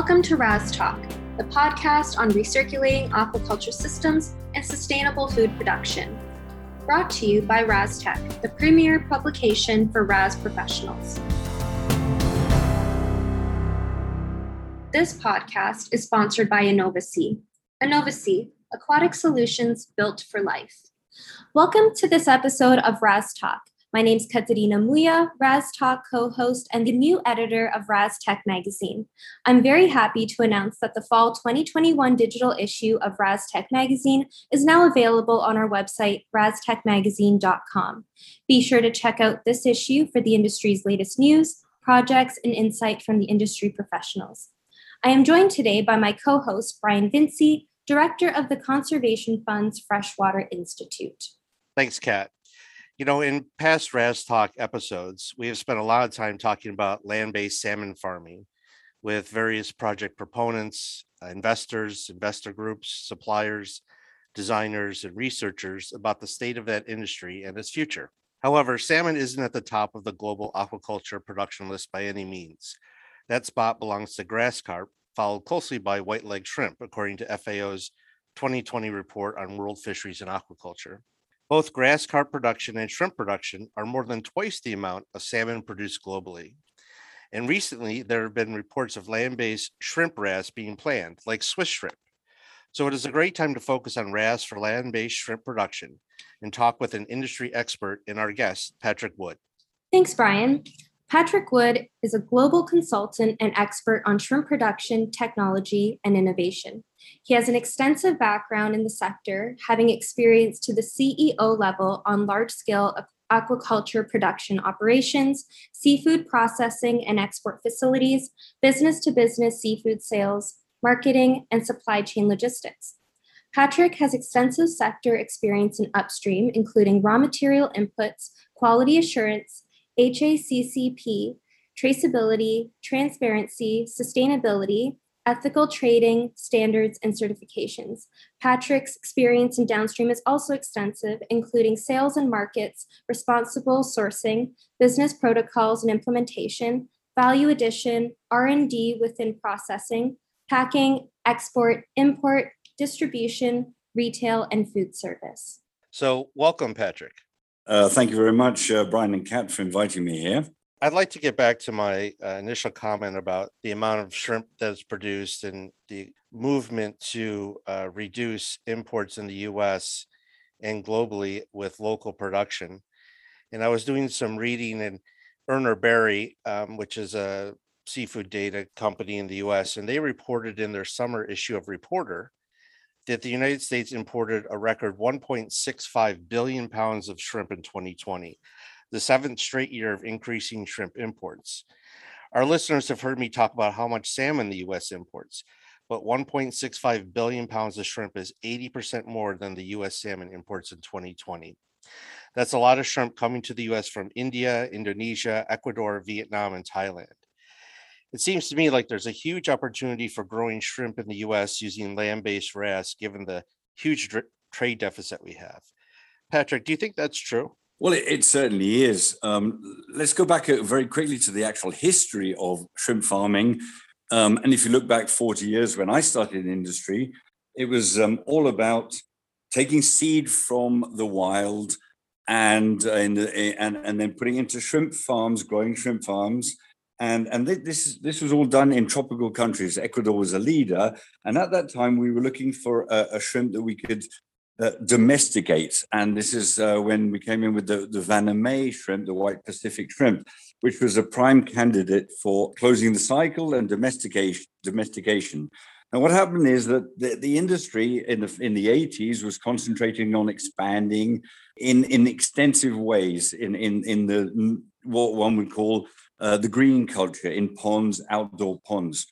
Welcome to RAS Talk, the podcast on recirculating aquaculture systems and sustainable food production. Brought to you by RAS Tech, the premier publication for RAS professionals. This podcast is sponsored by Innovasea. Innovasea, aquatic solutions built for life. Welcome to this episode of RAS Talk. My name's Katarina Muya, RAS Talk co-host and the new editor of RAS Tech magazine. I'm very happy to announce that the fall 2021 digital issue of RAS Tech magazine is now available on our website, rastechmagazine.com. Be sure to check out this issue for the industry's latest news, projects, and insight from the industry professionals. I am joined today by my co-host, Brian Vinci, director of the Conservation Fund's Freshwater Institute. Thanks, Kat. You know, in past RAS Talk episodes, we have spent a lot of time talking about land-based salmon farming with various project proponents, investors, investor groups, suppliers, designers, and researchers about the state of that industry and its future. However, salmon isn't at the top of the global aquaculture production list by any means. That spot belongs to grass carp, followed closely by white-legged shrimp, according to FAO's 2020 report on world fisheries and aquaculture. Both grass carp production and shrimp production are more than twice the amount of salmon produced globally. And recently, there have been reports of land-based shrimp RAS being planned, like Swiss shrimp. So it is a great time to focus on RAS for land-based shrimp production and talk with an industry expert in our guest, Patrick Wood. Thanks, Brian. Patrick Wood is a global consultant and expert on shrimp production, technology, and innovation. He has an extensive background in the sector, having experience to the CEO level on large-scale aquaculture production operations, seafood processing and export facilities, business-to-business seafood sales, marketing, and supply chain logistics. Patrick has extensive sector experience in upstream, including raw material inputs, quality assurance, HACCP, traceability, transparency, sustainability, ethical trading, standards, and certifications. Patrick's experience in downstream is also extensive, including sales and markets, responsible sourcing, business protocols and implementation, value addition, R&D within processing, packing, export, import, distribution, retail, and food service. So welcome, Patrick. Thank you very much, Brian and Kat, for inviting me here. I'd like to get back to my initial comment about the amount of shrimp that's produced and the movement to reduce imports in the U.S. and globally with local production. And I was doing some reading in Urner Barry, which is a seafood data company in the U.S., and they reported in their summer issue of Reporter that the United States imported a record 1.65 billion pounds of shrimp in 2020, the seventh straight year of increasing shrimp imports. Our listeners have heard me talk about how much salmon the U.S. imports, but 1.65 billion pounds of shrimp is 80% more than the U.S. salmon imports in 2020. That's a lot of shrimp coming to the U.S. from India, Indonesia, Ecuador, Vietnam, and Thailand. It seems to me like there's a huge opportunity for growing shrimp in the U.S. using land-based RAS, given the huge trade deficit we have. Patrick, do you think that's true? Well, it certainly is. Let's go back very quickly to the actual history of shrimp farming. And if you look back 40 years when I started in industry, it was all about taking seed from the wild and then putting into shrimp farms, growing shrimp farms. And this was all done in tropical countries. Ecuador was a leader. And at that time, we were looking for a shrimp that we could domesticate. And this is when we came in with the Vannamei shrimp, the white Pacific shrimp, which was a prime candidate for closing the cycle and domestication. Now, what happened is that the industry in the 80s was concentrating on expanding in extensive ways in the what one would call the green culture in ponds, outdoor ponds.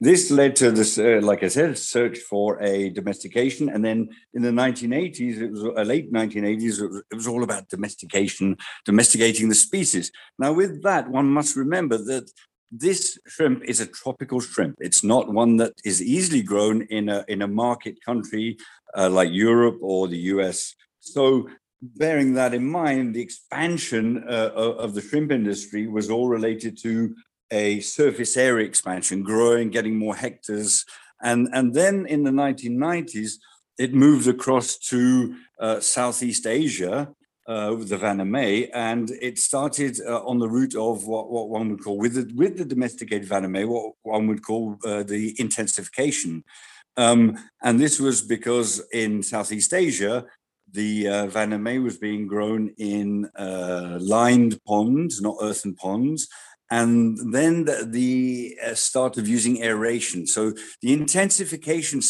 This led to this, like I said, search for a domestication. And then in the 1980s, it was late 1980s, it was all about domestication, domesticating the species. Now, with that, one must remember that this shrimp is a tropical shrimp. It's not one that is easily grown in a market country like Europe or the US. So bearing that in mind, the expansion of the shrimp industry was all related to a surface area expansion, growing, getting more hectares. And then in the 1990s, it moved across to Southeast Asia, with the Vannamei, and it started on the route of what one would call, with the domesticated Vannamei, what one would call the intensification. And this was because in Southeast Asia, the Vannamei was being grown in lined ponds, not earthen ponds, and then the start of using aeration. So the intensification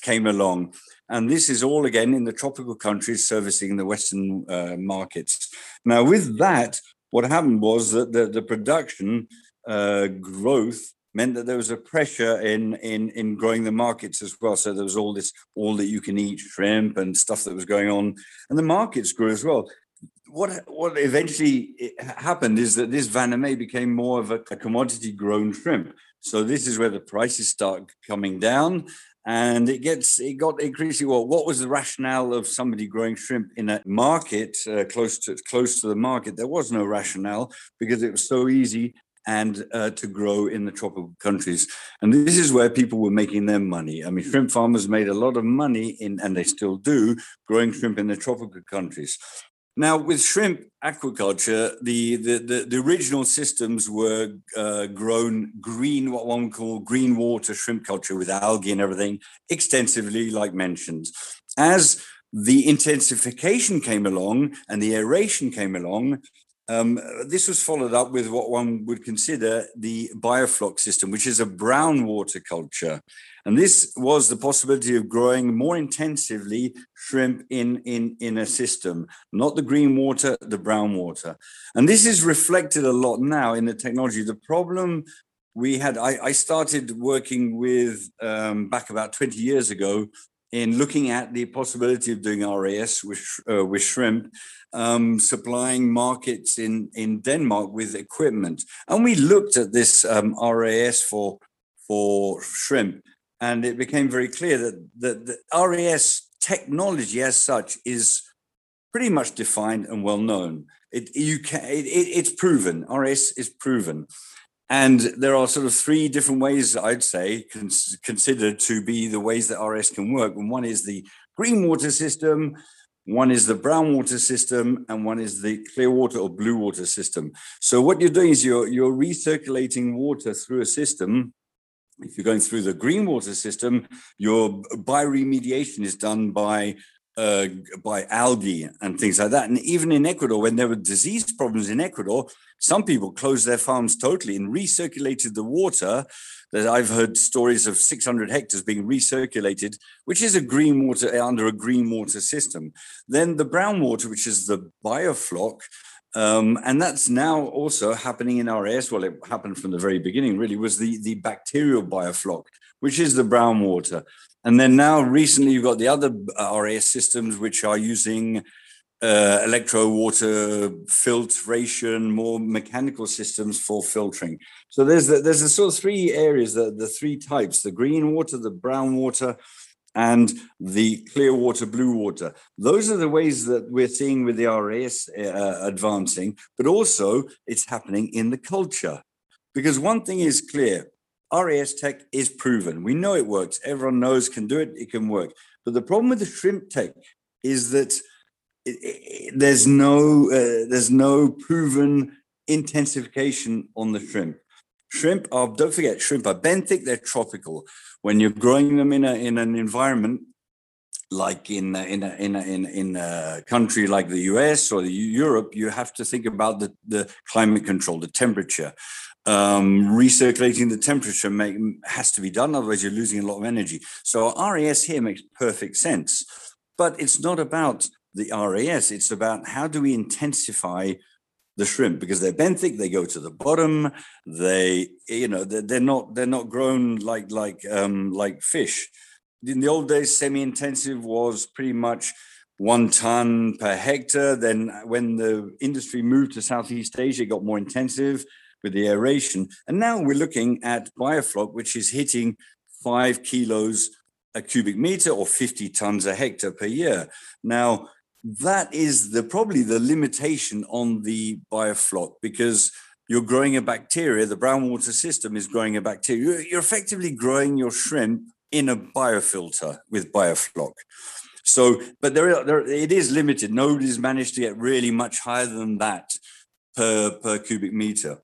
came along, and this is all, again, in the tropical countries servicing the Western markets. Now, with that, what happened was that the production growth meant that there was a pressure in growing the markets as well. So there was all this all that you can eat shrimp and stuff that was going on, and the markets grew as well. What eventually happened is that this Vannamei became more of a commodity grown shrimp. So this is where the prices start coming down, and it got increasingly well. What was the rationale of somebody growing shrimp in a market close to the market? There was no rationale because it was so easy and to grow in the tropical countries. And this is where people were making their money. I mean, shrimp farmers made a lot of money and they still do, growing shrimp in the tropical countries. Now, with shrimp aquaculture, the original systems were grown green, what one would call green water shrimp culture with algae and everything, extensively, like mentioned. As the intensification came along and the aeration came along, this was followed up with what one would consider the biofloc system, which is a brown water culture. And this was the possibility of growing more intensively shrimp in a system, not the green water, the brown water. And this is reflected a lot now in the technology. The problem we had, I started working with back about 20 years ago in looking at the possibility of doing RAS with shrimp, supplying markets in Denmark with equipment. And we looked at this RAS for shrimp, and it became very clear that the RAS technology as such is pretty much defined and well known. It's proven. RAS is proven. And there are sort of three different ways, I'd say, considered to be the ways that RAS can work. And one is the green water system, one is the brown water system, and one is the clear water or blue water system. So what you're doing is you're recirculating water through a system. If you're going through the green water system, your bioremediation is done by algae and things like that. And even in Ecuador, when there were disease problems in Ecuador, some people closed their farms totally and recirculated the water. That I've heard stories of 600 hectares being recirculated, which is a green water under a green water system. Then the brown water, which is the biofloc, and that's now also happening in RAS. Well, it happened from the very beginning, really, was the bacterial biofloc, which is the brown water. And then now recently you've got the other RAS systems which are using electro-water filtration, more mechanical systems for filtering. So there's the sort of three areas, the three types, the green water, the brown water, and the clear water, blue water. Those are the ways that we're seeing with the RAS advancing, but also it's happening in the culture. Because one thing is clear, RAS tech is proven. We know it works. Everyone knows can do it. It can work. But the problem with the shrimp tech is that there's no proven intensification on the shrimp. Shrimp are, don't forget, shrimp are benthic. They're tropical. When you're growing them in an environment like in a country like the US or Europe, you have to think about the climate control, the temperature. Recirculating the temperature has to be done, otherwise you're losing a lot of energy. So RAS here makes perfect sense, but it's not about the RAS. It's about how do we intensify the shrimp, because they're benthic, they go to the bottom. They're not grown like fish. In the old days, semi-intensive was pretty much 1 ton per hectare. Then when the industry moved to Southeast Asia, it got more intensive with the aeration. And now we're looking at biofloc, which is hitting 5 kilos a cubic meter or 50 tons a hectare per year. Now, that is probably the limitation on the biofloc, because you're growing a bacteria, the brown water system is growing a bacteria. You're effectively growing your shrimp in a biofilter with biofloc. So, but it is limited. Nobody's managed to get really much higher than that per cubic meter.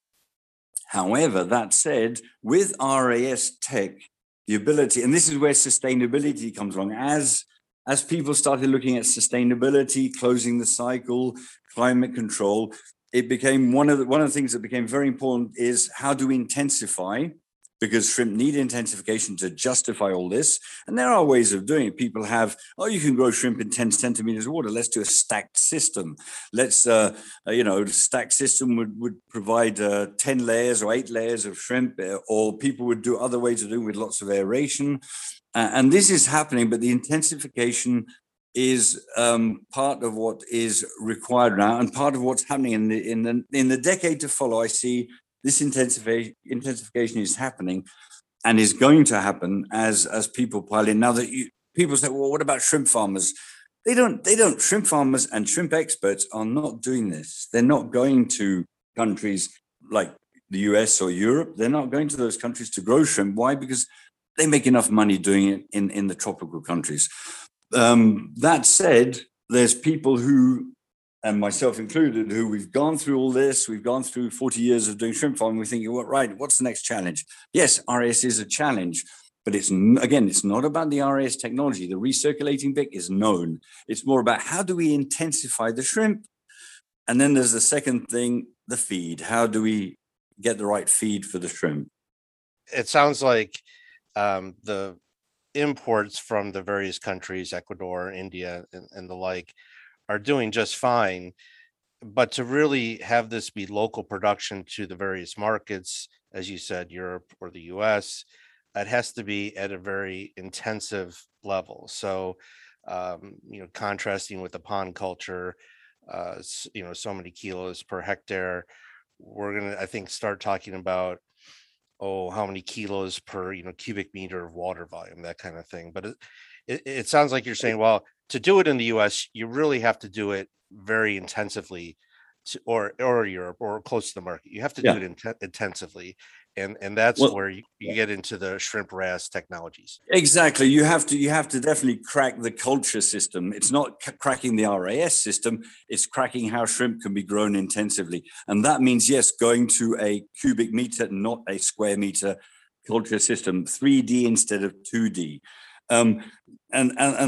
However, that said, with RAS Tech, the ability, and this is where sustainability comes along. As people started looking at sustainability, closing the cycle, climate control, it became one of the things that became very important is how do we intensify, because shrimp need intensification to justify all this. And there are ways of doing it. People have, you can grow shrimp in 10 centimeters of water. Let's do a stacked system. Let's, the stacked system would provide 10 layers or 8 layers of shrimp, or people would do other ways of doing with lots of aeration. And this is happening, but the intensification is part of what is required now, and part of what's happening in the decade to follow. I see this intensification is happening and is going to happen as people pile in. Now that people say, well, what about shrimp farmers? They don't. Shrimp farmers and shrimp experts are not doing this. They're not going to countries like the US or Europe. They're not going to those countries to grow shrimp. Why? Because they make enough money doing it in the tropical countries. That said, there's people who, and myself included, who we've gone through all this, we've gone through 40 years of doing shrimp farming, we think, right, what's the next challenge? Yes, RAS is a challenge, but it's not about the RAS technology. The recirculating bit is known. It's more about how do we intensify the shrimp? And then there's the second thing, the feed. How do we get the right feed for the shrimp? It sounds like the imports from the various countries, Ecuador, India, and the like, are doing just fine, but to really have this be local production to the various markets, as you said, Europe or the US, it has to be at a very intensive level. So, contrasting with the pond culture, so many kilos per hectare, we're going to, I think, start talking about, how many kilos per, cubic meter of water volume, that kind of thing. But it sounds like you're saying, well, to do it in the U.S., you really have to do it very intensively, or Europe, or close to the market. You have to do it intensively, and that's where you get into the shrimp RAS technologies. Exactly, you have to definitely crack the culture system. It's not cracking the RAS system; it's cracking how shrimp can be grown intensively, and that means going to a cubic meter, not a square meter culture system, 3D instead of 2D. And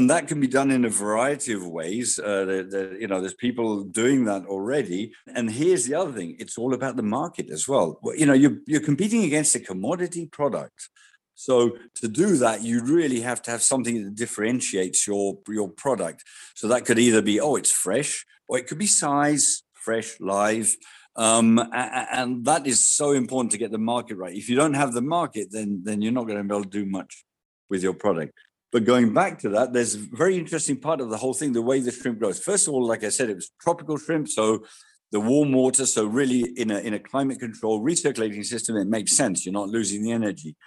that can be done in a variety of ways. There's people doing that already. And here's the other thing: it's all about the market as well. You're competing against a commodity product, so to do that, you really have to have something that differentiates your product. So that could either be it's fresh, or it could be size, fresh, live. And that is so important to get the market right. If you don't have the market, then you're not going to be able to do much with your product. But going back to that, there's a very interesting part of the whole thing, the way the shrimp grows. First of all, like I said, it was tropical shrimp, so the warm water, so really in a climate control recirculating system, it makes sense. You're not losing the energy.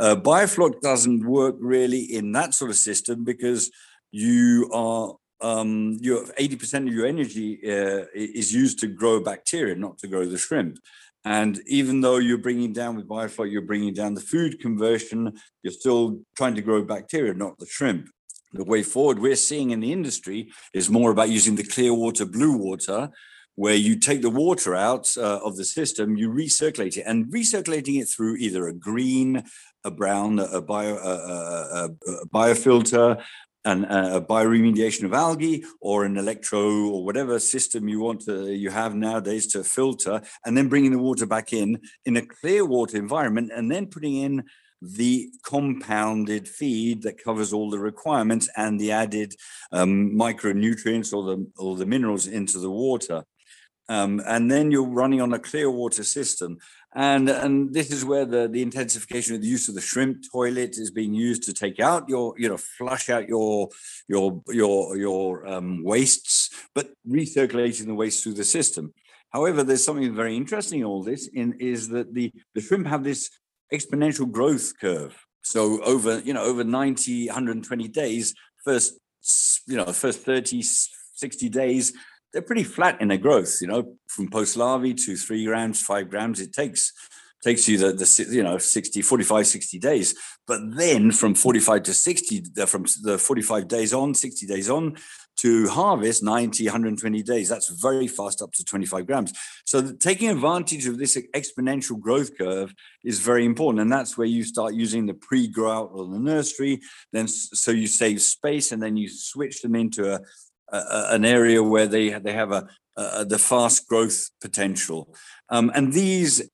Biofloc doesn't work really in that sort of system because you are 80% of your energy is used to grow bacteria, not to grow the shrimp. And even though you're bringing down with biofloc, you're bringing down the food conversion, you're still trying to grow bacteria, not the shrimp. The way forward we're seeing in the industry is more about using the clear water, blue water, where you take the water out of the system, you recirculate it, and recirculating it through either a green, a brown, a biofilter, and a bioremediation of algae, or an electro or whatever system you have nowadays to filter, and then bringing the water back in a clear water environment, and then putting in the compounded feed that covers all the requirements and the added micronutrients or the minerals into the water. And then you're running on a clear water system. And this is where the intensification of the use of the shrimp toilet is being used to take out flush out your wastes, but recirculating the waste through the system. However, there's something very interesting in all this is that the shrimp have this exponential growth curve. So over 90, 120 days, first 30, 60 days, they're pretty flat in their growth, you know, from post-larvae to 3 grams, 5 grams. It takes you the 45, 60 days. But then from 45 to 60, from the 45 days on, 60 days on to harvest, 90, 120 days. That's very fast, up to 25 grams. So taking advantage of this exponential growth curve is very important. And that's where you start using the pre-grow out or the nursery. Then so you save space, and then you switch them into an area where they have the fast growth potential. And these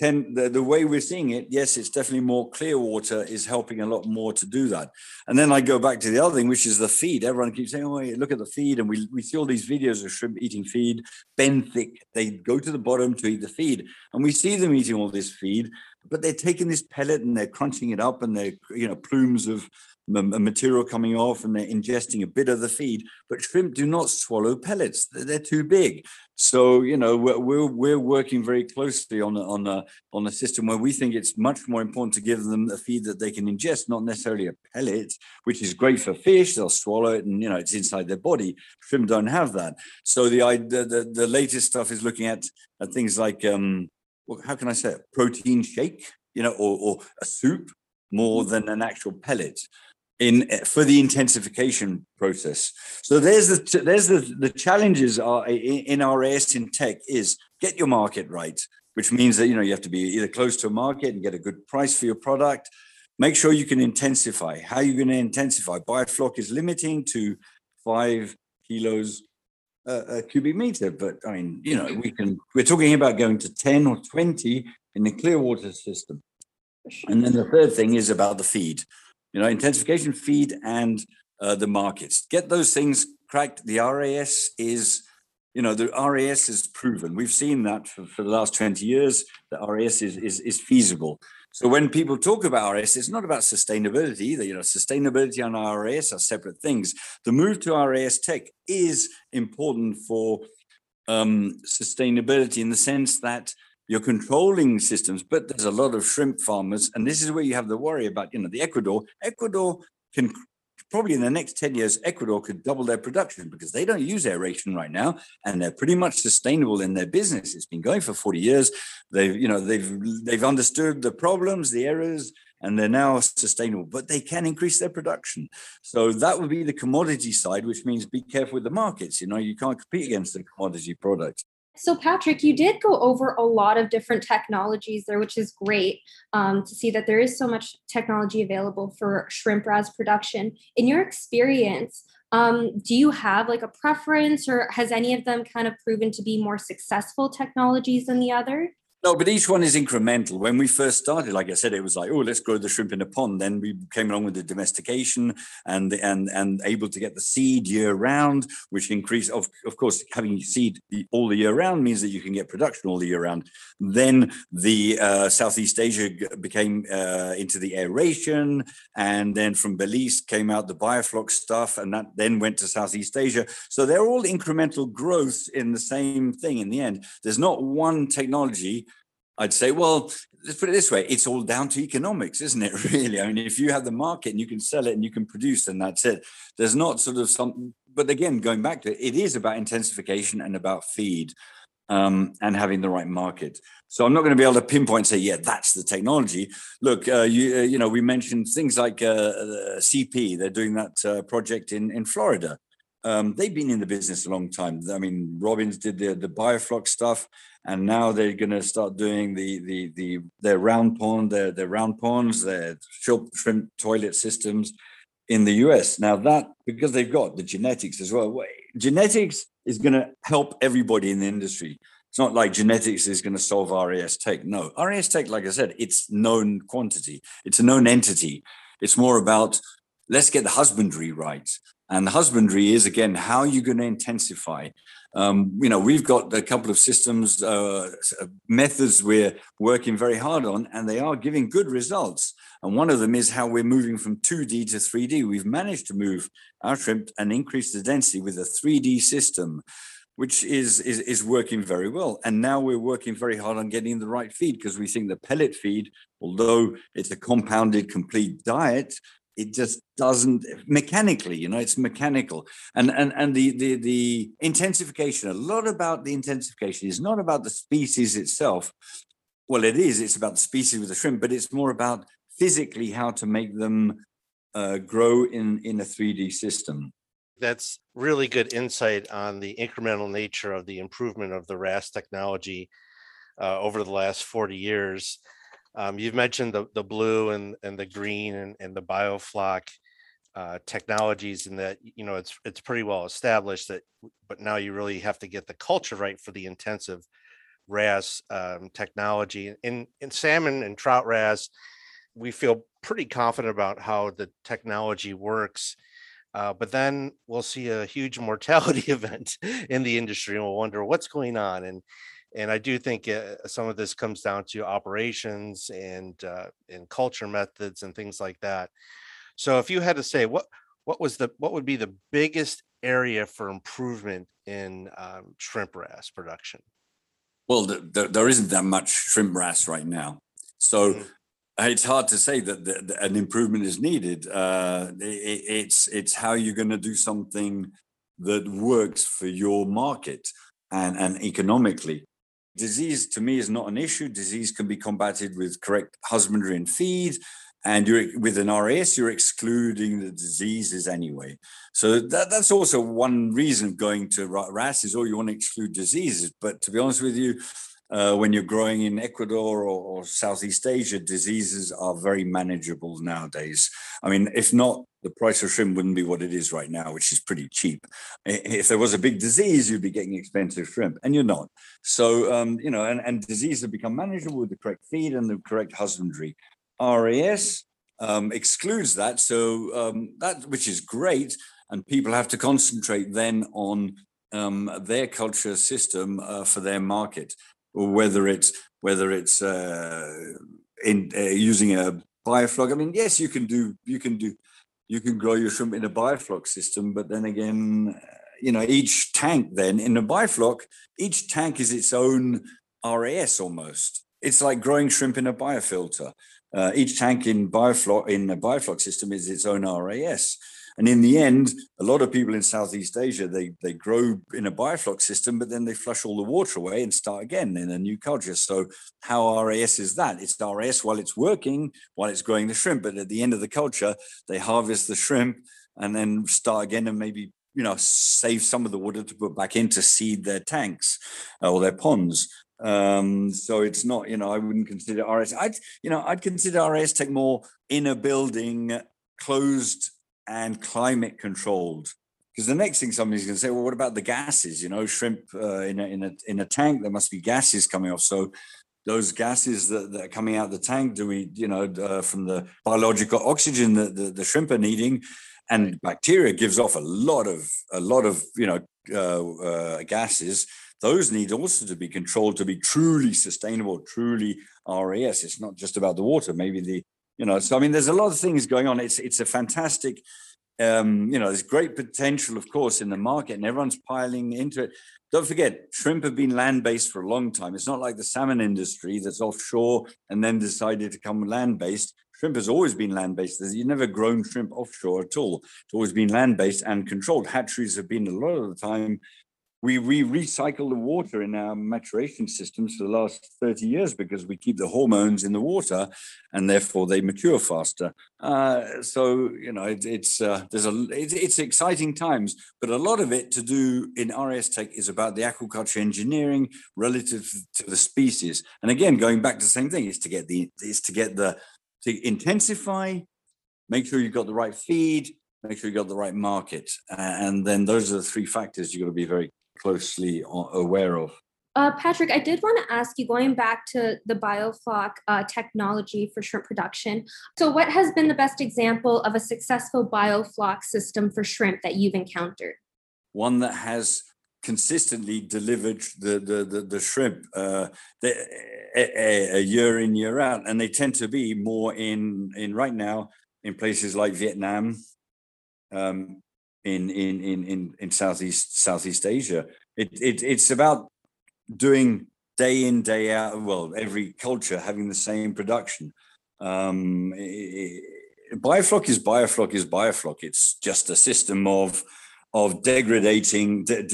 the way we're seeing it, yes, it's definitely more clear water is helping a lot more to do that. And then I go back to the other thing, which is the feed. Everyone keeps saying, oh, look at the feed. And we see all these videos of shrimp eating feed, benthic. They go to the bottom to eat the feed. And we see them eating all this feed, but they're taking this pellet and they're crunching it up, and they're, you know, plumes of material coming off, and they're ingesting a bit of the feed. But shrimp do not swallow pellets. They're too big. So, you know, we're working very closely on a system where we think it's much more important to give them a feed that they can ingest, not necessarily a pellet, which is great for fish. They'll swallow it, and, you know, it's inside their body. Shrimp don't have that. So the latest stuff is looking at things like how can I say it? Protein shake, you know, or a soup more than an actual pellet, for the intensification process. So there's the challenges are in our RAS in tech is get your market right, which means that, you know, you have to be either close to a market and get a good price for your product. Make sure you can intensify. How are you going to intensify? Biofloc is limiting to 5 kilos a cubic meter, but I mean, you know, we're talking about going to 10 or 20 in the Clearwater system. And then the third thing is about the feed. You know, intensification, feed, and the markets. Get those things cracked. The RAS is, you know, the RAS is proven. We've seen that for the last 20 years. The RAS is feasible. So when people talk about RAS, it's not about sustainability either. You know, sustainability and RAS are separate things. The move to RAS tech is important for sustainability in the sense that you're controlling systems, but there's a lot of shrimp farmers. And this is where you have the worry about, you know, the Ecuador. Ecuador can probably in the next 10 years, Ecuador could double their production because they don't use aeration right now. And they're pretty much sustainable in their business. It's been going for 40 years. They've, you know, they've understood the problems, the errors, and they're now sustainable, but they can increase their production. So that would be the commodity side, which means be careful with the markets. You know, you can't compete against the commodity products. So Patrick, you did go over a lot of different technologies there, which is great to see that there is so much technology available for shrimp RAS production. In your experience, do you have like a preference, or has any of them kind of proven to be more successful technologies than the other? No, but each one is incremental. When we first started, like I said, it was like, oh, let's grow the shrimp in a pond. Then we came along with the domestication and able to get the seed year round, which increased, of course, having seed all the year round means that you can get production all the year round. Then the Southeast Asia became into the aeration. And then from Belize came out the biofloc stuff, and that then went to Southeast Asia. So they're all incremental growth in the same thing in the end. There's not one technology. I'd say, well, let's put it this way. It's all down to economics, isn't it, really? I mean, if you have the market and you can sell it and you can produce, then that's it. There's not sort of something. But again, going back to it, it is about intensification and about feed and having the right market. So I'm not going to be able to pinpoint and say, yeah, that's the technology. Look, you know, we mentioned things like CP. They're doing that project in Florida. They've been in the business a long time. I mean, Robbins did the biofloc stuff, and now they're going to start doing their round pond, their round ponds, their shrimp toilet systems in the US. Now that, because they've got the genetics as well. Genetics is going to help everybody in the industry. It's not like genetics is going to solve RAS Tech. No, RAS Tech, like I said, it's known quantity. It's a known entity. It's more about let's get the husbandry right. And husbandry is, again, how you're going to intensify. You know, we've got a couple of systems, methods we're working very hard on, and they are giving good results. And one of them is how we're moving from 2D to 3D. We've managed to move our shrimp and increase the density with a 3D system, which is working very well. And now we're working very hard on getting the right feed, because we think the pellet feed, although it's a compounded complete diet, It just doesn't mechanically, you know, it's mechanical. And the intensification, a lot about the intensification is not about the species itself. Well, it is, it's about the species with the shrimp, but it's more about physically how to make them grow in a 3D system. That's really good insight on the incremental nature of the improvement of the RAS technology over the last 40 years. You've mentioned the blue and the green and the biofloc technologies, and that, you know, it's pretty well established that, but now you really have to get the culture right for the intensive RAS technology. In salmon and trout RAS, we feel pretty confident about how the technology works, but then we'll see a huge mortality event in the industry and we'll wonder what's going on. And I do think some of this comes down to operations and culture methods and things like that. So if you had to say what would be the biggest area for improvement in shrimp RAS production? Well, there isn't that much shrimp RAS right now, so it's hard to say that an improvement is needed. It's how you're going to do something that works for your market and economically. Disease, to me, is not an issue. Disease can be combated with correct husbandry and feed. And with an RAS, you're excluding the diseases anyway. So that's also one reason of going to RAS is, you want to exclude diseases. But to be honest with you, when you're growing in Ecuador or Southeast Asia, diseases are very manageable nowadays. I mean, if not, the price of shrimp wouldn't be what it is right now, which is pretty cheap. If there was a big disease, you'd be getting expensive shrimp, and you're not. So, you know, and diseases have become manageable with the correct feed and the correct husbandry. RAS excludes that, so that, which is great, and people have to concentrate then on their culture system for their market, whether it's using a biofloc. I mean, yes, you can grow your shrimp in a biofloc system, but then again, you know, each tank then in a bifloc, each tank is its own RAS almost. It's like growing shrimp in a biofilter. Each tank in a biofloc system is its own RAS. And in the end, a lot of people in Southeast Asia, they grow in a biofloc system, but then they flush all the water away and start again in a new culture. So how RAS is that? It's RAS while it's working, while it's growing the shrimp. But at the end of the culture, they harvest the shrimp and then start again and maybe, you know, save some of the water to put back in to seed their tanks or their ponds. So it's not, you know, I wouldn't consider RAS. I'd consider RAS Tech more in a building, closed and climate controlled. Because the next thing somebody's going to say, well, what about the gases? You know, shrimp in a tank, there must be gases coming off. So those gases that are coming out of the tank, do we, you know, from the biological oxygen that the shrimp are needing, and bacteria gives off a lot of you know gases. Those need also to be controlled to be truly sustainable, truly RAS. It's not just about the water, maybe so I mean, there's a lot of things going on. It's a fantastic, there's great potential, of course, in the market, and everyone's piling into it. Don't forget, shrimp have been land-based for a long time. It's not like the salmon industry that's offshore and then decided to come land-based. Shrimp has always been land-based. You've never grown shrimp offshore at all. It's always been land-based and controlled. Hatcheries have been a lot of the time. We recycle the water in our maturation systems for the last 30 years because we keep the hormones in the water and therefore they mature faster. It's exciting times, but a lot of it to do in RAS Tech is about the aquaculture engineering relative to the species. And again, going back to the same thing, to intensify, make sure you've got the right feed, make sure you've got the right market. And then those are the three factors you've got to be very closely aware of. Patrick, I did want to ask you, going back to the biofloc technology for shrimp production. So what has been the best example of a successful biofloc system for shrimp that you've encountered? One that has consistently delivered the shrimp year in, year out. And they tend to be more in right now in places like Vietnam, in Southeast Asia. It's about doing day in, day out, well, every culture having the same production. bioflock is bioflock is bioflock. It's just a system of degrading the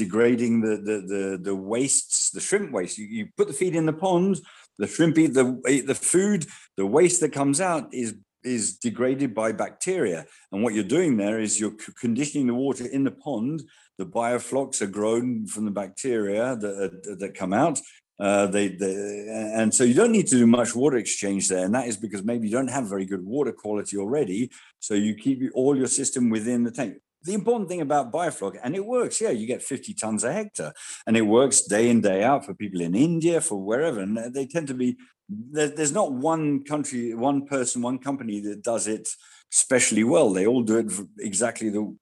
wastes, the shrimp waste. You put the feed in the pond, the shrimp eat the food, the waste that comes out is degraded by bacteria. And what you're doing there is you're conditioning the water in the pond. The bioflocks are grown from the bacteria that come out. And so you don't need to do much water exchange there. And that is because maybe you don't have very good water quality already. So you keep all your system within the tank. The important thing about bioflock, and it works, yeah, you get 50 tons a hectare, and it works day in, day out for people in India, for wherever. And they tend to be, there's not one country, one person, one company that does it especially well. They all do it exactly the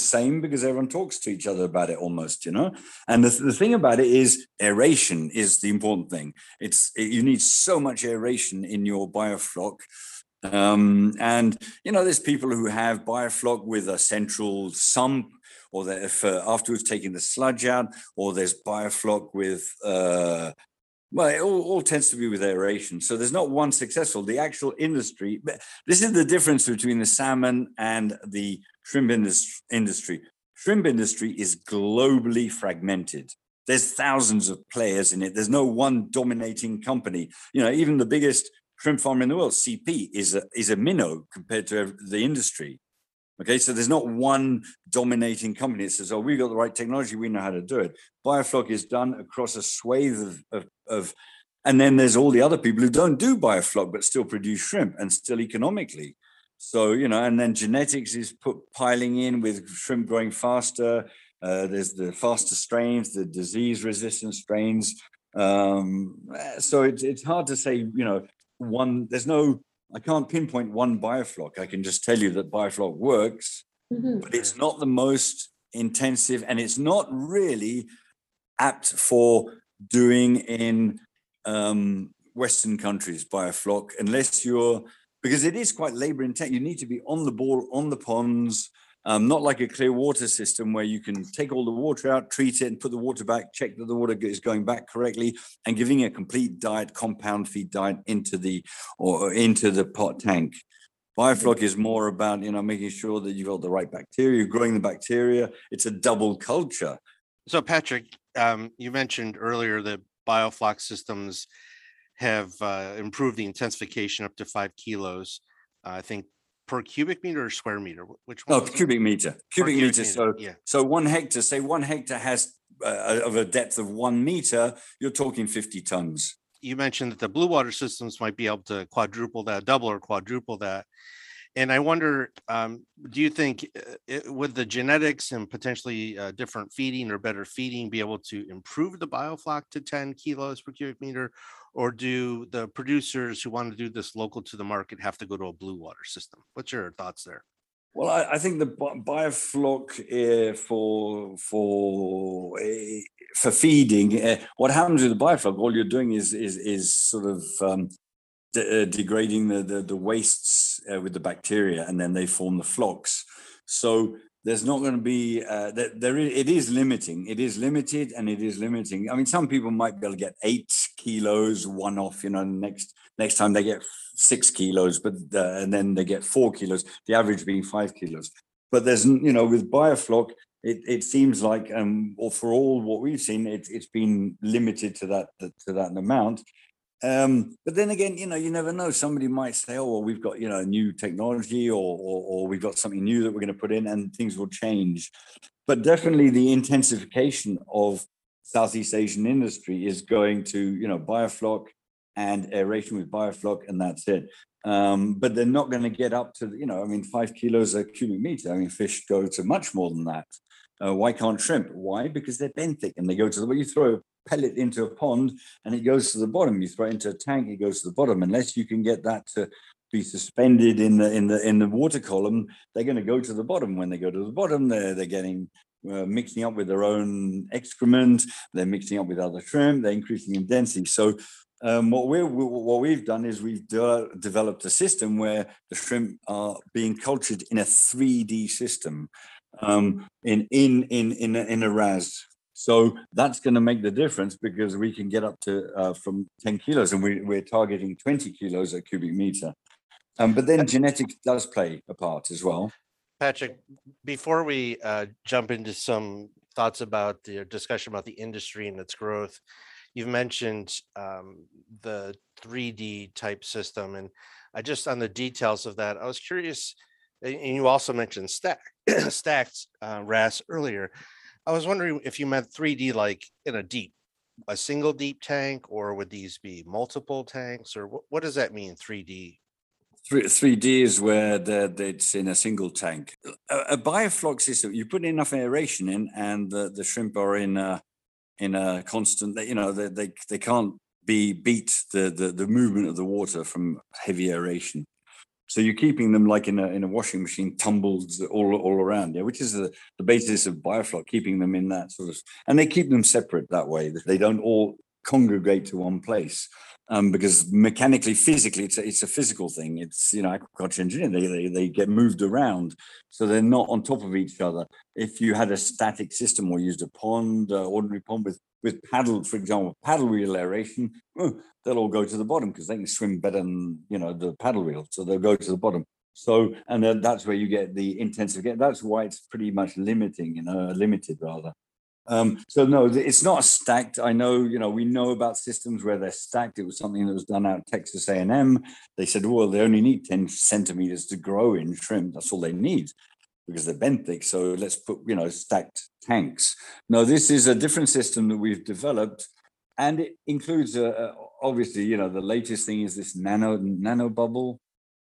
same because everyone talks to each other about it almost, you know. And the thing about it is aeration is the important thing. You need so much aeration in your bioflock. And, you know, there's people who have bioflock with a central sump, or that if afterwards taking the sludge out, or there's bioflock with, it all tends to be with aeration. So there's not one successful. The actual industry, this is the difference between the salmon and the shrimp industry. Shrimp industry is globally fragmented. There's thousands of players in it. There's no one dominating company. You know, even the biggest shrimp farmer in the world, CP, is a minnow compared to the industry. Okay, so there's not one dominating company that says, oh, we've got the right technology, we know how to do it. Bioflock is done across a swathe of and then there's all the other people who don't do bioflock but still produce shrimp and still economically. So, you know, and then genetics is piling in with shrimp growing faster. There's the faster strains, the disease-resistant strains. So it's hard to say, you know, I can't pinpoint one bioflock. I can just tell you that bioflock works, but it's not the most intensive, and it's not really apt for doing in Western countries, bioflock, because it is quite labor intensive. You need to be on the ball, on the ponds, not like a clear water system where you can take all the water out, treat it and put the water back, check that the water is going back correctly, and giving a complete diet, compound feed diet into the pot tank. Bioflock is more about, you know, making sure that you've got the right bacteria, you're growing the bacteria. It's a double culture. So Patrick, you mentioned earlier that bioflock systems have improved the intensification up to 5 kilos. I think per cubic meter or square meter? Which one? Oh, cubic meter. Cubic meter. So, yeah. So 1 hectare, say 1 hectare has of a depth of 1 meter, you're talking 50 tons. You mentioned that the blue water systems might be able to quadruple that, double or quadruple that. And I wonder, do you think with the genetics and potentially different feeding or better feeding, be able to improve the bioflock to 10 kilos per cubic meter? Or do the producers who want to do this local to the market have to go to a blue water system? What's your thoughts there? Well, I think the bioflock for feeding, what happens with the bioflock, all you're doing is sort of degrading the wastes with the bacteria, and then they form the flocks. So there's not going to be it is limiting. I mean, some people might be able to get 8 kilos one off, you know, next time they get 6 kilos, but and then they get 4 kilos, the average being 5 kilos. But there's, you know, with bioflock, it seems like or for all what we've seen, it's been limited to that amount. But then again, you know, you never know. Somebody might say, oh, well, we've got, you know, new technology or we've got something new that we're going to put in, and things will change. But definitely the intensification of Southeast Asian industry is going to, you know, bioflock and aeration with bioflock, and that's it. But they're not going to get up to, you know, I mean, 5 kilos a cubic meter. I mean, fish go to much more than that. Why can't shrimp? Why? Because they're benthic and they go to the way you throw pellet into a pond and it goes to the bottom. You throw it into a tank, it goes to the bottom. Unless you can get that to be suspended in the water column, they're going to go to the bottom. When they go to the bottom, they're getting mixing up with their own excrement. They're mixing up with other shrimp. They're increasing in density. So what we've done is we've developed a system where the shrimp are being cultured in a 3D system in a RAS. So that's going to make the difference, because we can get up to from 10 kilos, and we're targeting 20 kilos a cubic meter. But then genetics does play a part as well. Patrick, before we jump into some thoughts about the discussion about the industry and its growth, you've mentioned the 3D type system. And I just on the details of that, I was curious, and you also mentioned stacked RAS earlier. I was wondering if you meant 3D like in a single deep tank, or would these be multiple tanks, or what does that mean, 3D? 3D is where it's in a single tank. A biofloc system, you put enough aeration in and the shrimp are in a constant, you know, they can't beat the movement of the water from heavy aeration. So you're keeping them like in a washing machine, tumbled all around, yeah, which is the basis of biofloc, keeping them in that sort of, and they keep them separate that way. They don't all congregate to one place, because mechanically, physically, it's a physical thing. It's, you know, aquaculture engineering, they get moved around, so they're not on top of each other. If you had a static system or used a pond, ordinary pond with paddle, for example, paddle wheel aeration, they'll all go to the bottom because they can swim better than, you know, the paddle wheel. So they'll go to the bottom. So, and then that's where you get the intensive, that's why it's pretty much limited. So no, it's not stacked. I know, you know, we know about systems where they're stacked. It was something that was done out at Texas A&M. They said, well, they only need 10 centimeters to grow in shrimp. That's all they need, because they're benthic, thick, so let's put, you know, stacked tanks. No, this is a different system that we've developed, and it includes, obviously, you know, the latest thing is this nano bubble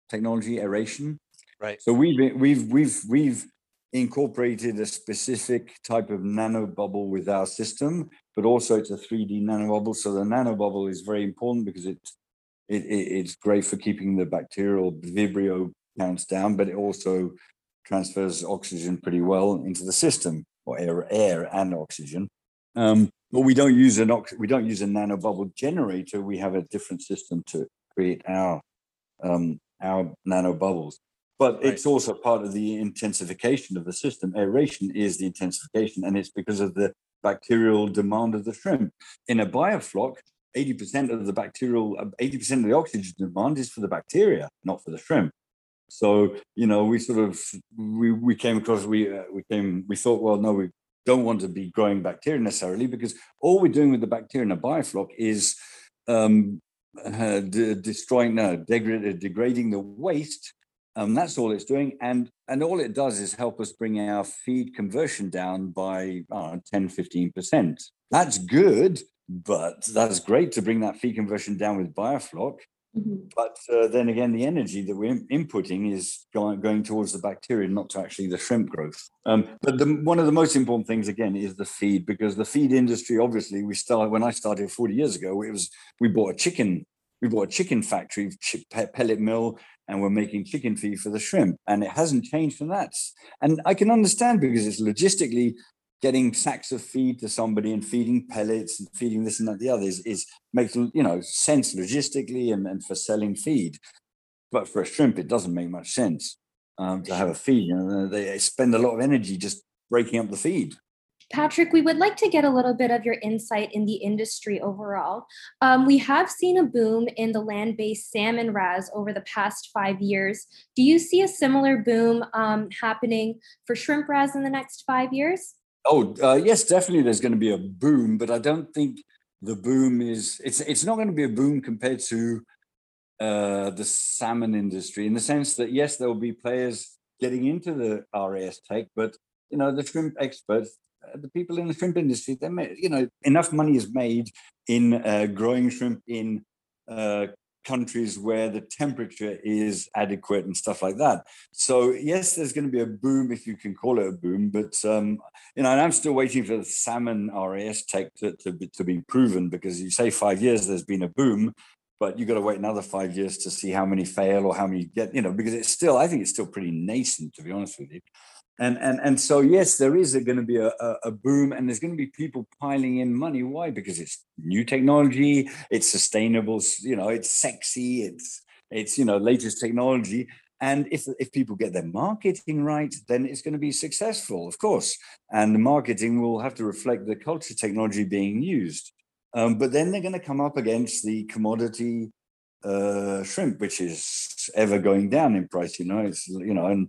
technology aeration. Right. So we've incorporated a specific type of nano bubble with our system, but also it's a 3D nano bubble. So the nano bubble is very important because it's great for keeping the bacterial vibrio counts down, but it also transfers oxygen pretty well into the system, or air and oxygen. But we don't use a nanobubble generator. We have a different system to create our nanobubbles. But right. It's also part of the intensification of the system. Aeration is the intensification, and it's because of the bacterial demand of the shrimp. In a biofloc, 80% of the oxygen demand is for the bacteria, not for the shrimp. So, you know, we thought, well, no, we don't want to be growing bacteria necessarily, because all we're doing with the bacteria in a biofloc is degrading the waste. That's all it's doing. And all it does is help us bring our feed conversion down by 10, 15%. That's good, but that's great to bring that feed conversion down with biofloc. But then again, the energy that we're inputting is going towards the bacteria, not to actually the shrimp growth. But one of the most important things, again, is the feed, because the feed industry, obviously, when I started 40 years ago, we bought a chicken factory, pellet mill, and we're making chicken feed for the shrimp. And it hasn't changed from that. And I can understand, because it's logistically getting sacks of feed to somebody and feeding pellets and feeding this and that, the others is makes, you know, sense logistically and for selling feed. But for a shrimp, it doesn't make much sense to have a feed. You know, they spend a lot of energy just breaking up the feed. Patrick, we would like to get a little bit of your insight in the industry overall. We have seen a boom in the land-based salmon RAS over the past 5 years. Do you see a similar boom happening for shrimp RAS in the next 5 years? Oh, yes, definitely there's going to be a boom, but I don't think the boom is, it's not going to be a boom compared to the salmon industry, in the sense that, yes, there will be players getting into the RAS tech, but, you know, the shrimp experts, the people in the shrimp industry, they may, you know, enough money is made in growing shrimp in countries where the temperature is adequate and stuff like that. So yes, there's going to be a boom, if you can call it a boom, but you know, and I'm still waiting for the salmon RAS tech to be proven, because you say 5 years there's been a boom, but you've got to wait another 5 years to see how many fail or how many get, you know, because it's still, I think it's still pretty nascent, to be honest with you. And so, yes, there is going to be a boom, and there's going to be people piling in money. Why? Because it's new technology, it's sustainable, you know, it's sexy, it's, you know, latest technology. And if people get their marketing right, then it's going to be successful, of course. And the marketing will have to reflect the culture technology being used. But then they're going to come up against the commodity shrimp, which is ever going down in price, and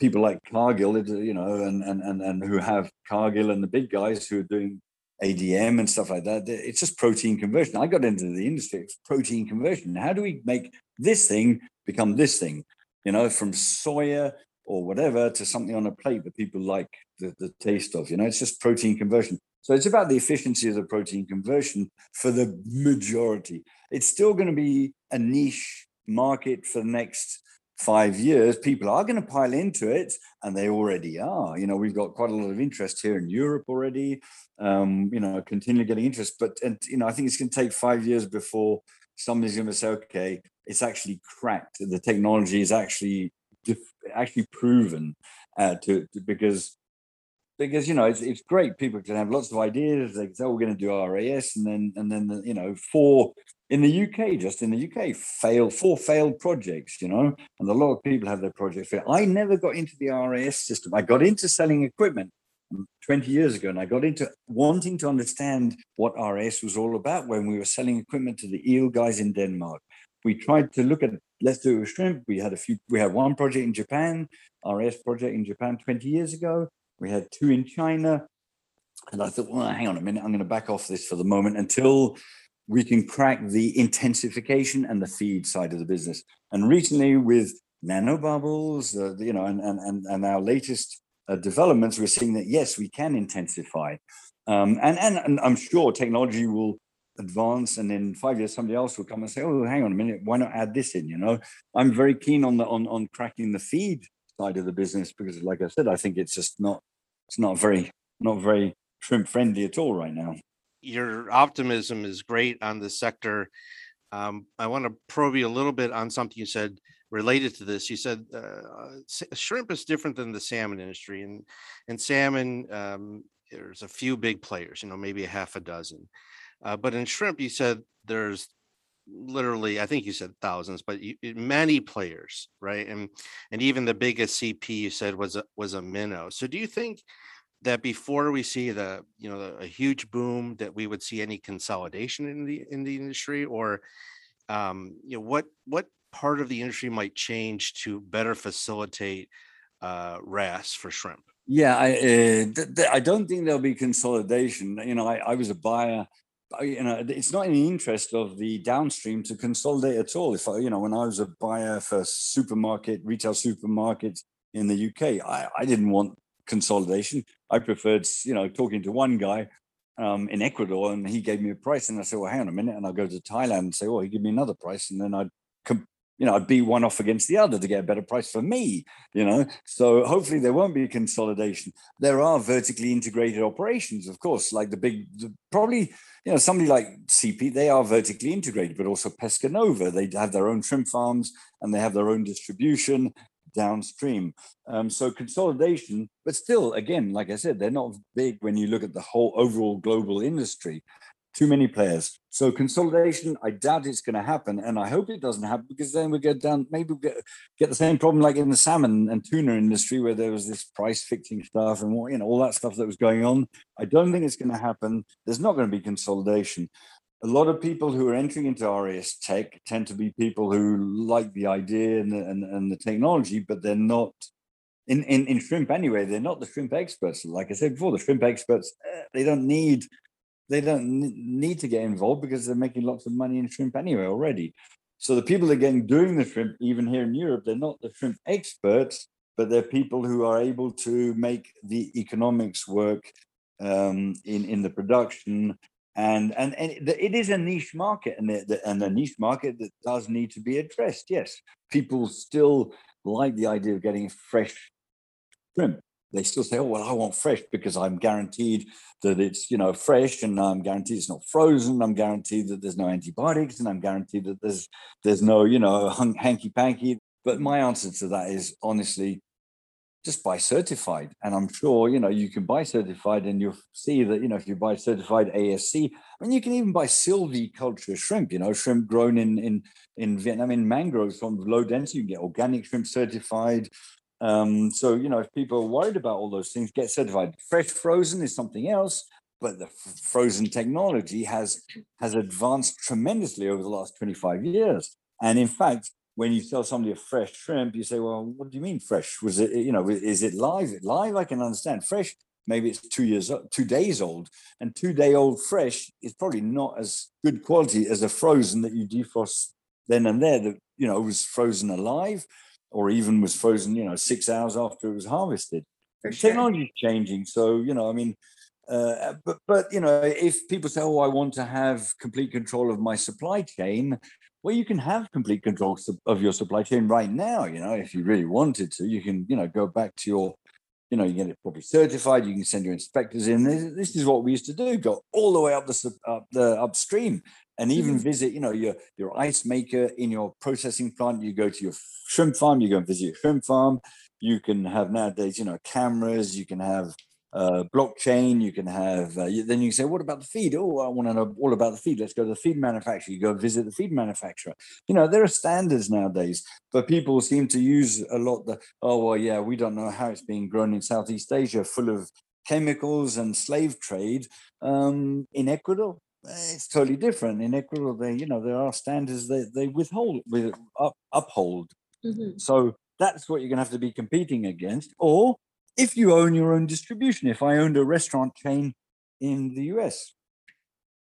people like Cargill, and who have Cargill and the big guys who are doing ADM and stuff like that. It's just protein conversion. I got into the industry, it's protein conversion. How do we make this thing become this thing, from soya or whatever to something on a plate that people like the taste of, it's just protein conversion. So it's about the efficiency of the protein conversion for the majority. It's still going to be a niche market for the next 5 years. People are going to pile into it, and they already are. We've got quite a lot of interest here in Europe already, continually getting interest. But I think it's going to take 5 years before somebody's going to say, okay, it's actually cracked. The technology is actually proven because it's great. People can have lots of ideas. They say, oh, we're going to do RAS, and then four in the UK, just in the UK, four failed projects, and a lot of people have their projects fail. I never got into the RAS system. I got into selling equipment 20 years ago, and I got into wanting to understand what RAS was all about when we were selling equipment to the eel guys in Denmark. We tried to look at, let's do it with shrimp. We had one project in Japan, RAS project in Japan 20 years ago. We had two in China, and I thought, well, hang on a minute, I'm going to back off this for the moment until we can crack the intensification and the feed side of the business. And recently, with nanobubbles, and our latest developments, we're seeing that yes, we can intensify, and I'm sure technology will advance, and in 5 years somebody else will come and say, oh, hang on a minute, why not add this in? I'm very keen on the cracking the feed side of the business, because like I said, I think it's just not very shrimp friendly at all right now. Your optimism is great on this sector. I want to probe you a little bit on something you said related to this. You said shrimp is different than the salmon industry, and salmon, there's a few big players, maybe a half a dozen, but in shrimp you said there's literally, I think you said thousands, but many players, right? And even the biggest CP you said was a minnow. So do you think that before we see a huge boom, that we would see any consolidation in the industry, or what part of the industry might change to better facilitate RAS for shrimp? Yeah, I don't think there'll be consolidation. I was a buyer. It's not in the interest of the downstream to consolidate at all. If when I was a buyer for retail supermarkets in the UK, I didn't want consolidation. I preferred, talking to one guy in Ecuador, and he gave me a price, and I said, well, hang on a minute, and I'll go to Thailand and say, well, he gave me another price, and then I'd be one off against the other to get a better price for me, So hopefully there won't be a consolidation. There are vertically integrated operations, of course, like probably somebody like CP, they are vertically integrated, but also Pescanova, they have their own shrimp farms and they have their own distribution downstream. So consolidation, but still, again, like I said, they're not big when you look at the whole overall global industry. Too many players. So consolidation, I doubt it's going to happen, and I hope it doesn't happen, because then we go down. Maybe we'll get the same problem like in the salmon and tuna industry, where there was this price fixing stuff and all that stuff that was going on. I don't think it's going to happen. There's not going to be consolidation. A lot of people who are entering into RAS Tech tend to be people who like the idea and the technology, but they're not. In shrimp anyway, they're not the shrimp experts. Like I said before, the shrimp experts, they don't need to get involved, because they're making lots of money in shrimp anyway already. So the people that are doing the shrimp, even here in Europe, they're not the shrimp experts, but they're people who are able to make the economics work in the production. And it is a niche market, and a niche market that does need to be addressed. Yes, people still like the idea of getting fresh shrimp. They still say, oh, well, I want fresh because I'm guaranteed that it's, fresh, and I'm guaranteed it's not frozen. I'm guaranteed that there's no antibiotics, and I'm guaranteed that there's no, hanky-panky. But my answer to that is, honestly, just buy certified. And I'm sure, you can buy certified, and you'll see that, if you buy certified ASC, I mean, you can even buy silviculture shrimp, shrimp grown in Vietnam in mangroves from low density. You can get organic shrimp certified. So, if people are worried about all those things, get certified. Fresh frozen is something else, but the frozen technology has advanced tremendously over the last 25 years. And in fact, when you tell somebody a fresh shrimp, you say, well, what do you mean fresh? Was it, you know, is it live? Live, I can understand. Fresh, maybe it's 2 days old. And 2 day old fresh is probably not as good quality as a frozen that you defrost then and there that, you know, was frozen alive or even was frozen, you know, 6 hours after it was harvested. Sure. Technology is changing. So, you know, I mean, but, you know, if people say, oh, I want to have complete control of my supply chain, well, you can have complete control of your supply chain right now. You know, if you really wanted to, you can, you know, go back to your, you know, you get it probably certified. You can send your inspectors in. This is what we used to do: go all the way up the upstream, and even visit, you know, your ice maker in your processing plant. You go to your shrimp farm. You go and visit your shrimp farm. You can have nowadays, you know, cameras. You can have blockchain. You can have then you can say, what about the feed? Oh, I want to know all about the feed. Let's go to the feed manufacturer. You go visit the feed manufacturer. You know, there are standards nowadays, but people seem to use a lot the, oh, well, yeah, we don't know how it's being grown in Southeast Asia, full of chemicals and slave trade. In Ecuador, it's totally different. In Ecuador, they, you know, there are standards that they uphold. Mm-hmm. So that's what you're going to have to be competing against. Or if you own your own distribution, if I owned a restaurant chain in the US,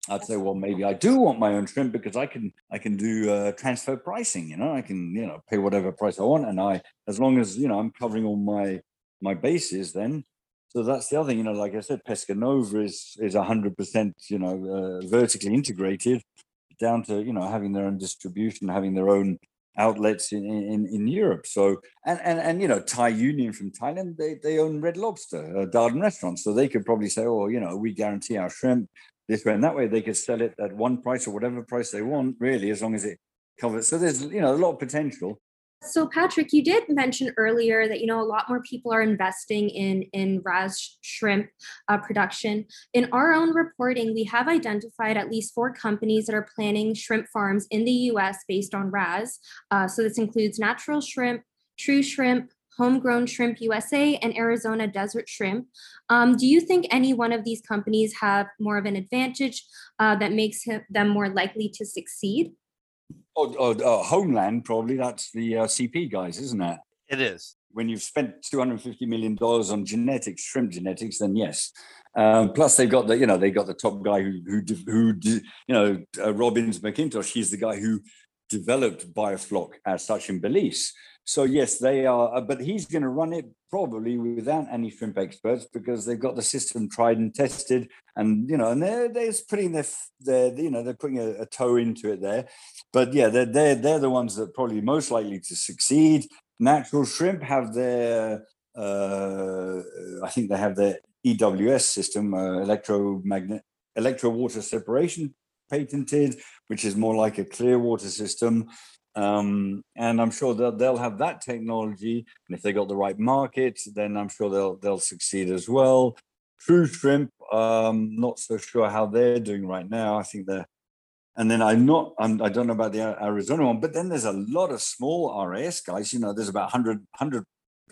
I'd say, well, maybe I do want my own shrimp because I can do transfer pricing. You know, I can, you know, pay whatever price I want, and I, as long as, you know, I'm covering all my bases, then. So that's the other thing. You know, like I said, Pescanova is 100%, you know, vertically integrated, down to, you know, having their own distribution, having their own outlets in Europe. So and you know, Thai Union from Thailand, they own Red Lobster, a Darden restaurant, so they could probably say, oh, you know, we guarantee our shrimp this way and that way. They could sell it at one price or whatever price they want, really, as long as it covers. So there's, you know, a lot of potential. So Patrick, you did mention earlier that, you know, a lot more people are investing in RAS shrimp production. In our own reporting, we have identified at least 4 companies that are planning shrimp farms in the U.S. based on RAS. So this includes Natural Shrimp, True Shrimp, Homegrown Shrimp USA, and Arizona Desert Shrimp. Do you think any one of these companies have more of an advantage that makes them more likely to succeed? Homeland, probably. That's the CP guys, isn't it? It is. When you've spent $250 million on genetics, shrimp genetics, then yes. Plus, they've got the, you know, they got the top guy who Robbins McIntosh. He's the guy who developed Biofloc as such in Belize. So yes, they are. But he's going to run it probably without any shrimp experts because they've got the system tried and tested, and you know, and they're putting their you know, they're putting a toe into it there. But yeah, they're the ones that probably most likely to succeed. Natural Shrimp have their I think they have their EWS system, electro water separation, patented, which is more like a clear water system. And I'm sure that they'll have that technology, and if they got the right market, then I'm sure they'll succeed as well. True Shrimp, not so sure how they're doing right now. I think they're, and then I don't know about the Arizona one, but then there's a lot of small RAS guys. You know, there's about 100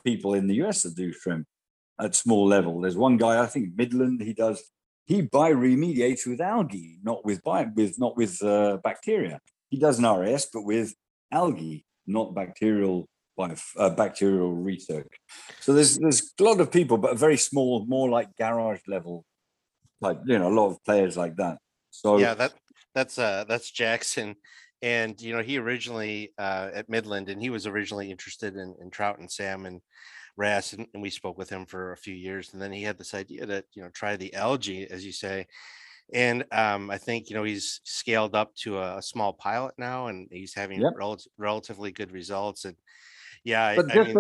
people in the US that do shrimp at small level. There's one guy, I think Midland, he bioremediates with algae, not with bacteria. He does an RAS, but with algae, not bacterial research. So there's a lot of people, but very small, more like garage level, like, you know, a lot of players like that. So yeah, that's Jackson, and you know, he originally at Midland, and he was originally interested in trout and salmon RAS, and we spoke with him for a few years, and then he had this idea that, you know, try the algae, as you say. And I think, you know, he's scaled up to a small pilot now, and he's having relatively good results. And yeah, but that's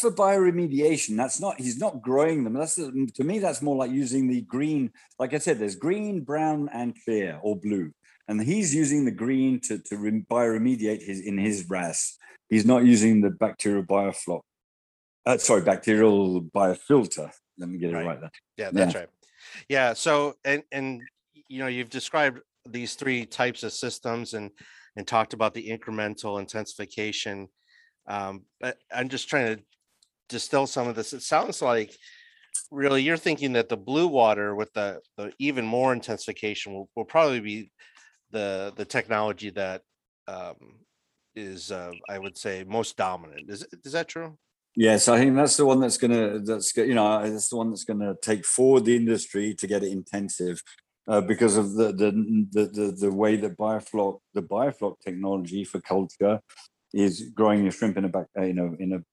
for bioremediation. That's not, he's not growing them. That's, to me, that's more like using the green. Like I said, there's green, brown, and clear or blue, and he's using the green to bioremediate his RAS. He's not using the bacterial biofilter. Let me get it right there. Yeah, that's right. Yeah. So and you know, you've described these 3 types of systems and talked about the incremental intensification. But I'm just trying to distill some of this. It sounds like really you're thinking that the blue water with the even more intensification will probably be the technology that I would say, most dominant. Is that true? Yes, I think that's the one that's the one that's gonna take forward the industry to get it intensive, because of the way that the biofloc technology for culture is growing your shrimp in a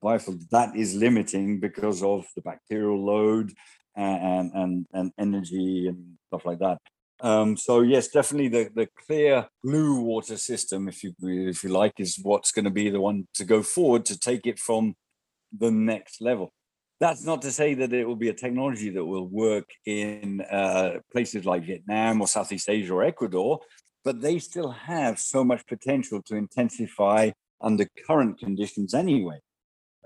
biofloc that is limiting because of the bacterial load and energy and stuff like that. So yes, definitely the clear blue water system, if you like, is what's going to be the one to go forward to take it from the next level. That's not to say that it will be a technology that will work in places like Vietnam or Southeast Asia or Ecuador, but they still have so much potential to intensify under current conditions anyway.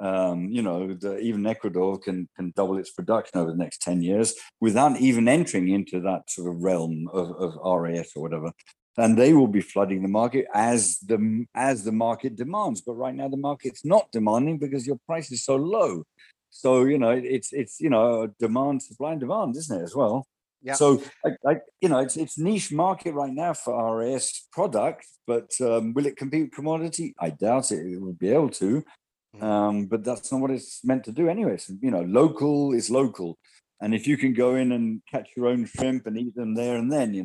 Even Ecuador can double its production over the next 10 years without even entering into that sort of realm of RAS or whatever. And they will be flooding the market as the market demands. But right now, the market's not demanding because your price is so low. So, it's demand, supply and demand, isn't it, as well? Yeah. So, it's niche market right now for RAS product, but will it compete with commodity? I doubt it. It would be able to. But that's not what it's meant to do anyway. So, local is local. And if you can go in and catch your own shrimp and eat them there and then,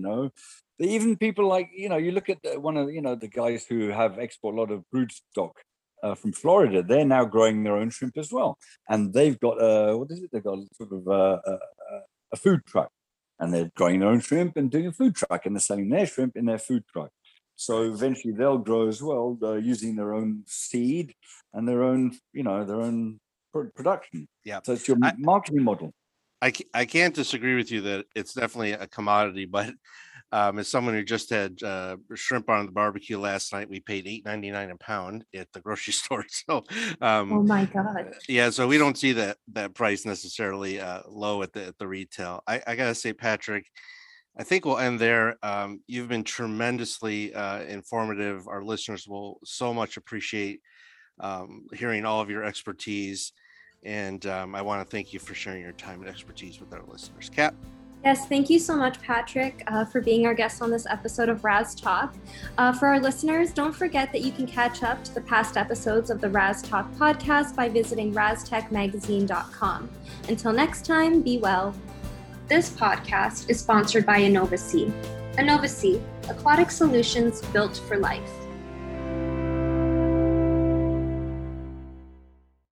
but even people like, you look at one of, the guys who have export a lot of broodstock from Florida, they're now growing their own shrimp as well. And they've got, they've got sort of a food truck, and they're growing their own shrimp and doing a food truck, and they're selling their shrimp in their food truck. So eventually they'll grow as well, using their own seed and their own production. Yeah. So it's your marketing model. I can't disagree with you that it's definitely a commodity, but as someone who just had shrimp on the barbecue last night, we paid $8.99 a pound at the grocery store. So, oh my God. Yeah. So we don't see that price necessarily low at the retail. I gotta say, Patrick, I think we'll end there. You've been tremendously informative. Our listeners will so much appreciate hearing all of your expertise. And I want to thank you for sharing your time and expertise with our listeners. Kat? Yes, thank you so much, Patrick, for being our guest on this episode of RAS Talk. For our listeners, don't forget that you can catch up to the past episodes of the RAS Talk podcast by visiting rastechmagazine.com. Until next time, be well. This podcast is sponsored by Innovasea. Innovasea, aquatic solutions built for life.